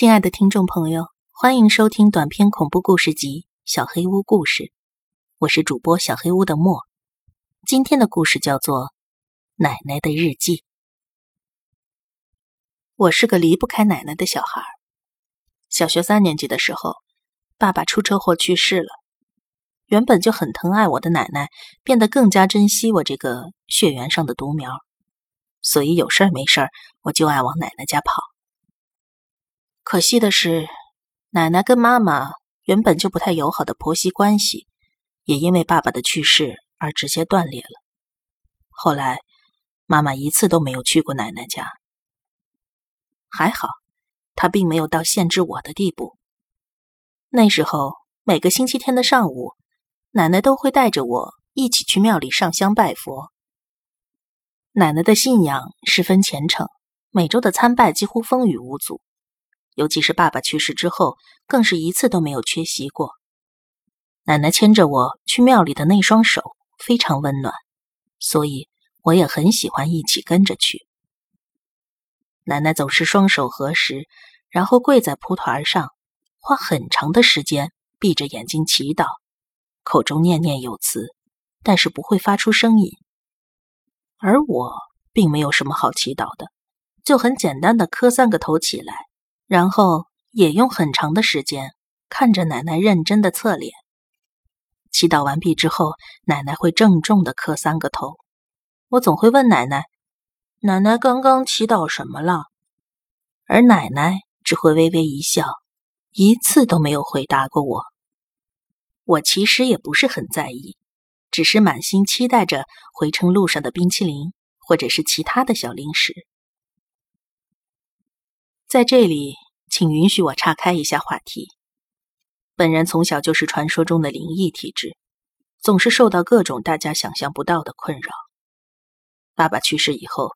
亲爱的听众朋友，欢迎收听短篇恐怖故事集《小黑屋故事》，我是主播小黑屋的墨。今天的故事叫做《奶奶的日记》。我是个离不开奶奶的小孩。小学3年级的时候，爸爸出车祸去世了。原本就很疼爱我的奶奶，变得更加珍惜我这个血缘上的独苗，所以有事儿没事儿，我就爱往奶奶家跑。可惜的是，奶奶跟妈妈原本就不太友好的婆媳关系，也因为爸爸的去世而直接断裂了。后来，妈妈一次都没有去过奶奶家。还好，她并没有到限制我的地步。那时候，每个星期天的上午，奶奶都会带着我一起去庙里上香拜佛。奶奶的信仰十分虔诚，每周的参拜几乎风雨无阻。尤其是爸爸去世之后，更是一次都没有缺席过。奶奶牵着我去庙里的那双手非常温暖，所以我也很喜欢一起跟着去。奶奶总是双手合十，然后跪在蒲团上，花很长的时间闭着眼睛祈祷，口中念念有词，但是不会发出声音。而我并没有什么好祈祷的，就很简单的磕3个头起来，然后也用很长的时间看着奶奶认真的侧脸。祈祷完毕之后，奶奶会郑重的磕3个头。我总会问奶奶，奶奶刚刚祈祷什么了？而奶奶只会微微一笑，一次都没有回答过我。我其实也不是很在意，只是满心期待着回程路上的冰淇淋，或者是其他的小零食。在这里，请允许我岔开一下话题。本人从小就是传说中的灵异体质，总是受到各种大家想象不到的困扰。爸爸去世以后，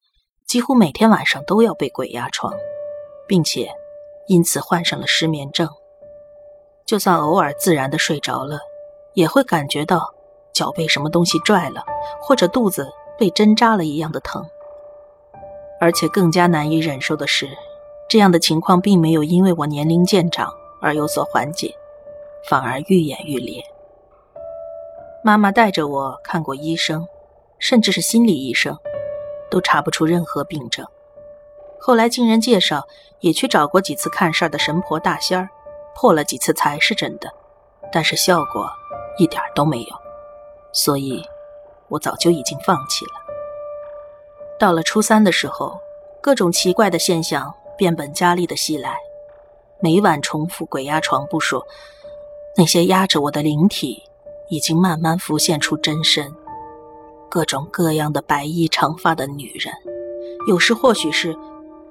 几乎每天晚上都要被鬼压床，并且因此患上了失眠症。就算偶尔自然的睡着了，也会感觉到脚被什么东西拽了，或者肚子被针扎了一样的疼。而且更加难以忍受的是，这样的情况并没有因为我年龄渐长而有所缓解，反而愈演愈烈。妈妈带着我看过医生，甚至是心理医生，都查不出任何病症。后来经人介绍，也去找过几次看事儿的神婆大仙儿，破了几次才是真的，但是效果一点都没有，所以我早就已经放弃了。到了初3的时候，各种奇怪的现象变本加厉的袭来，每晚重复鬼压床不说，那些压着我的灵体已经慢慢浮现出真身，各种各样的白衣长发的女人，有时或许是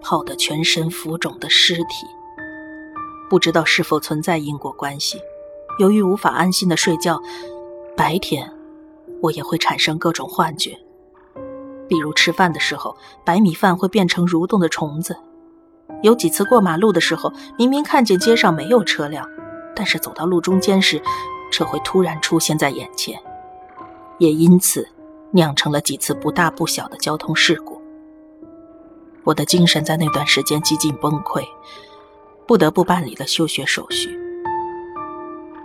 泡得全身浮肿的尸体。不知道是否存在因果关系，由于无法安心的睡觉，白天我也会产生各种幻觉，比如吃饭的时候，白米饭会变成蠕动的虫子。有几次过马路的时候，明明看见街上没有车辆，但是走到路中间时，车会突然出现在眼前，也因此酿成了几次不大不小的交通事故。我的精神在那段时间几近崩溃，不得不办理了休学手续。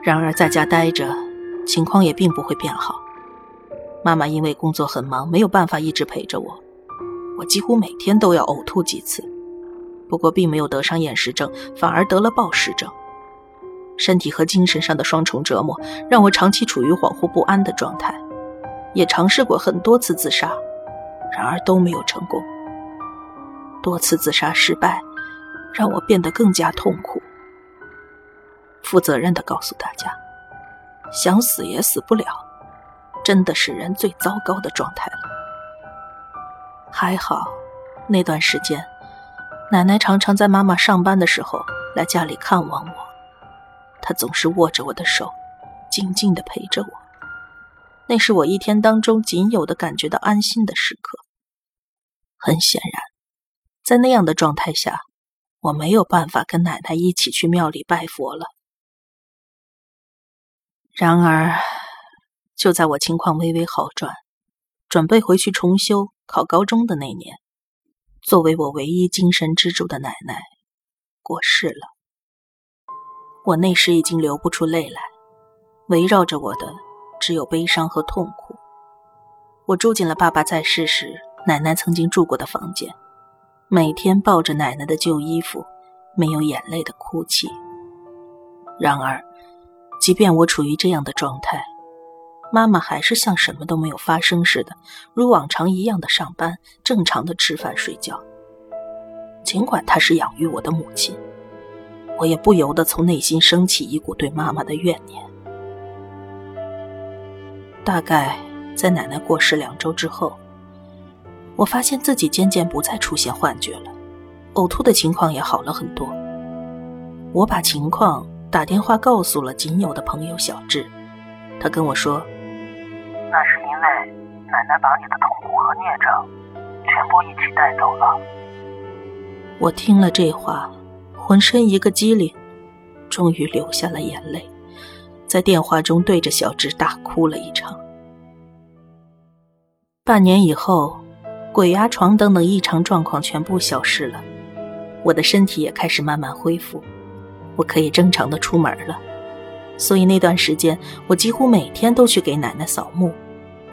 然而在家待着，情况也并不会变好。妈妈因为工作很忙，没有办法一直陪着我，我几乎每天都要呕吐几次。不过并没有得上厌食症，反而得了暴食症。身体和精神上的双重折磨让我长期处于恍惚不安的状态，也尝试过很多次自杀，然而都没有成功。多次自杀失败让我变得更加痛苦。负责任地告诉大家，想死也死不了，真的是人最糟糕的状态了。还好那段时间，奶奶常常在妈妈上班的时候来家里看望我，她总是握着我的手，静静地陪着我。那是我一天当中仅有的感觉到安心的时刻。很显然，在那样的状态下，我没有办法跟奶奶一起去庙里拜佛了。然而，就在我情况微微好转，准备回去重修考高中的那年，作为我唯一精神支柱的奶奶过世了。我那时已经流不出泪来，围绕着我的只有悲伤和痛苦。我住进了爸爸在世时奶奶曾经住过的房间，每天抱着奶奶的旧衣服，没有眼泪的哭泣。然而即便我处于这样的状态，妈妈还是像什么都没有发生似的，如往常一样的上班，正常的吃饭睡觉。尽管她是养育我的母亲，我也不由得从内心升起一股对妈妈的怨念。大概在奶奶过世2周之后，我发现自己渐渐不再出现幻觉了，呕吐的情况也好了很多。我把情况打电话告诉了仅有的朋友小智，他跟我说，那是因为奶奶把你的痛苦和孽障全部一起带走了。我听了这话，浑身一个激灵，终于流下了眼泪，在电话中对着小智大哭了一场。半年以后，鬼压床等等异常状况全部消失了，我的身体也开始慢慢恢复，我可以正常的出门了。所以那段时间，我几乎每天都去给奶奶扫墓，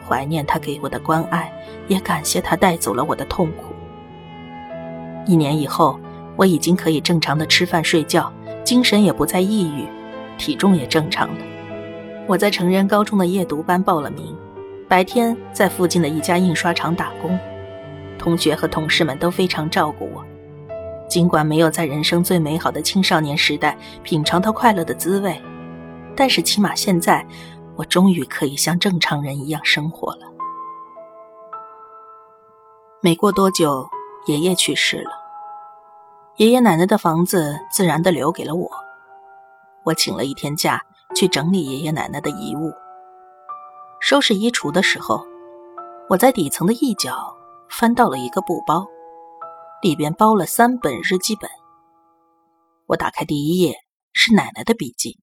怀念她给我的关爱，也感谢她带走了我的痛苦。1年以后，我已经可以正常的吃饭睡觉，精神也不再抑郁，体重也正常了。我在成人高中的夜读班报了名，白天在附近的一家印刷厂打工，同学和同事们都非常照顾我。尽管没有在人生最美好的青少年时代品尝到快乐的滋味，但是起码现在，我终于可以像正常人一样生活了。没过多久，爷爷去世了，爷爷奶奶的房子自然地留给了我。我请了一天假，去整理爷爷奶奶的遗物。收拾衣橱的时候，我在底层的一角翻到了一个布包，里边包了3本日记本。我打开第一页，是奶奶的笔记。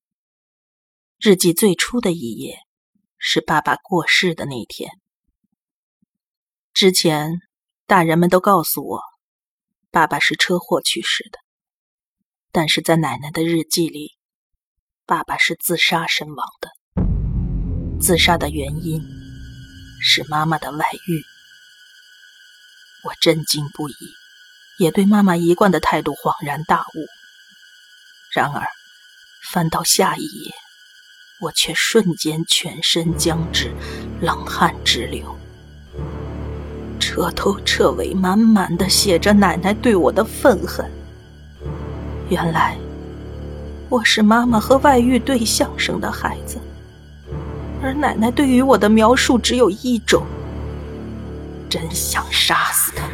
日记最初的一页是爸爸过世的那天。之前大人们都告诉我，爸爸是车祸去世的，但是在奶奶的日记里，爸爸是自杀身亡的。自杀的原因是妈妈的外遇。我震惊不已，也对妈妈一贯的态度恍然大悟。然而翻到下一页，我却瞬间全身僵直，冷汗直流，彻头彻尾满满的写着奶奶对我的愤恨。原来我是妈妈和外遇对象生的孩子，而奶奶对于我的描述只有一种：真想杀死她，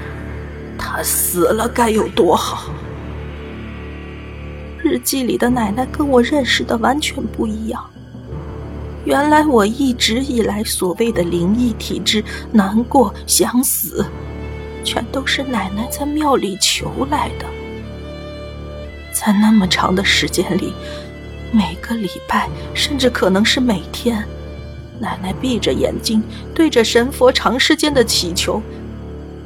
她死了该有多好。日记里的奶奶跟我认识的完全不一样。原来我一直以来所谓的灵异体质、难过、想死，全都是奶奶在庙里求来的。在那么长的时间里，每个礼拜，甚至可能是每天，奶奶闭着眼睛，对着神佛长时间的祈求，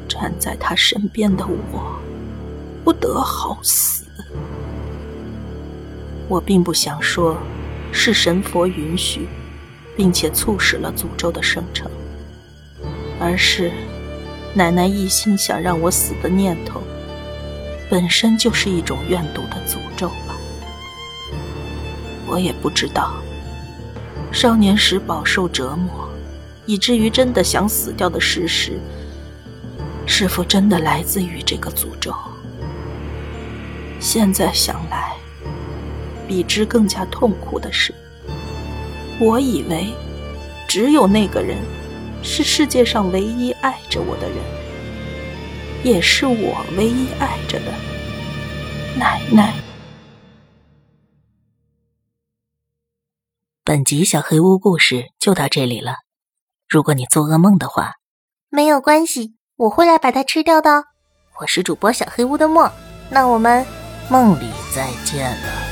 站在她身边的我，不得好死。我并不想说，是神佛允许并且促使了诅咒的生成，而是奶奶一心想让我死的念头本身就是一种怨毒的诅咒吧。我也不知道，少年时饱受折磨，以至于真的想死掉的事实是否真的来自于这个诅咒。现在想来，比之更加痛苦的是，我以为只有那个人是世界上唯一爱着我的人，也是我唯一爱着的奶奶。本集小黑屋故事就到这里了，如果你做噩梦的话，没有关系，我会来把它吃掉的。我是主播小黑屋的墨，那我们梦里再见了。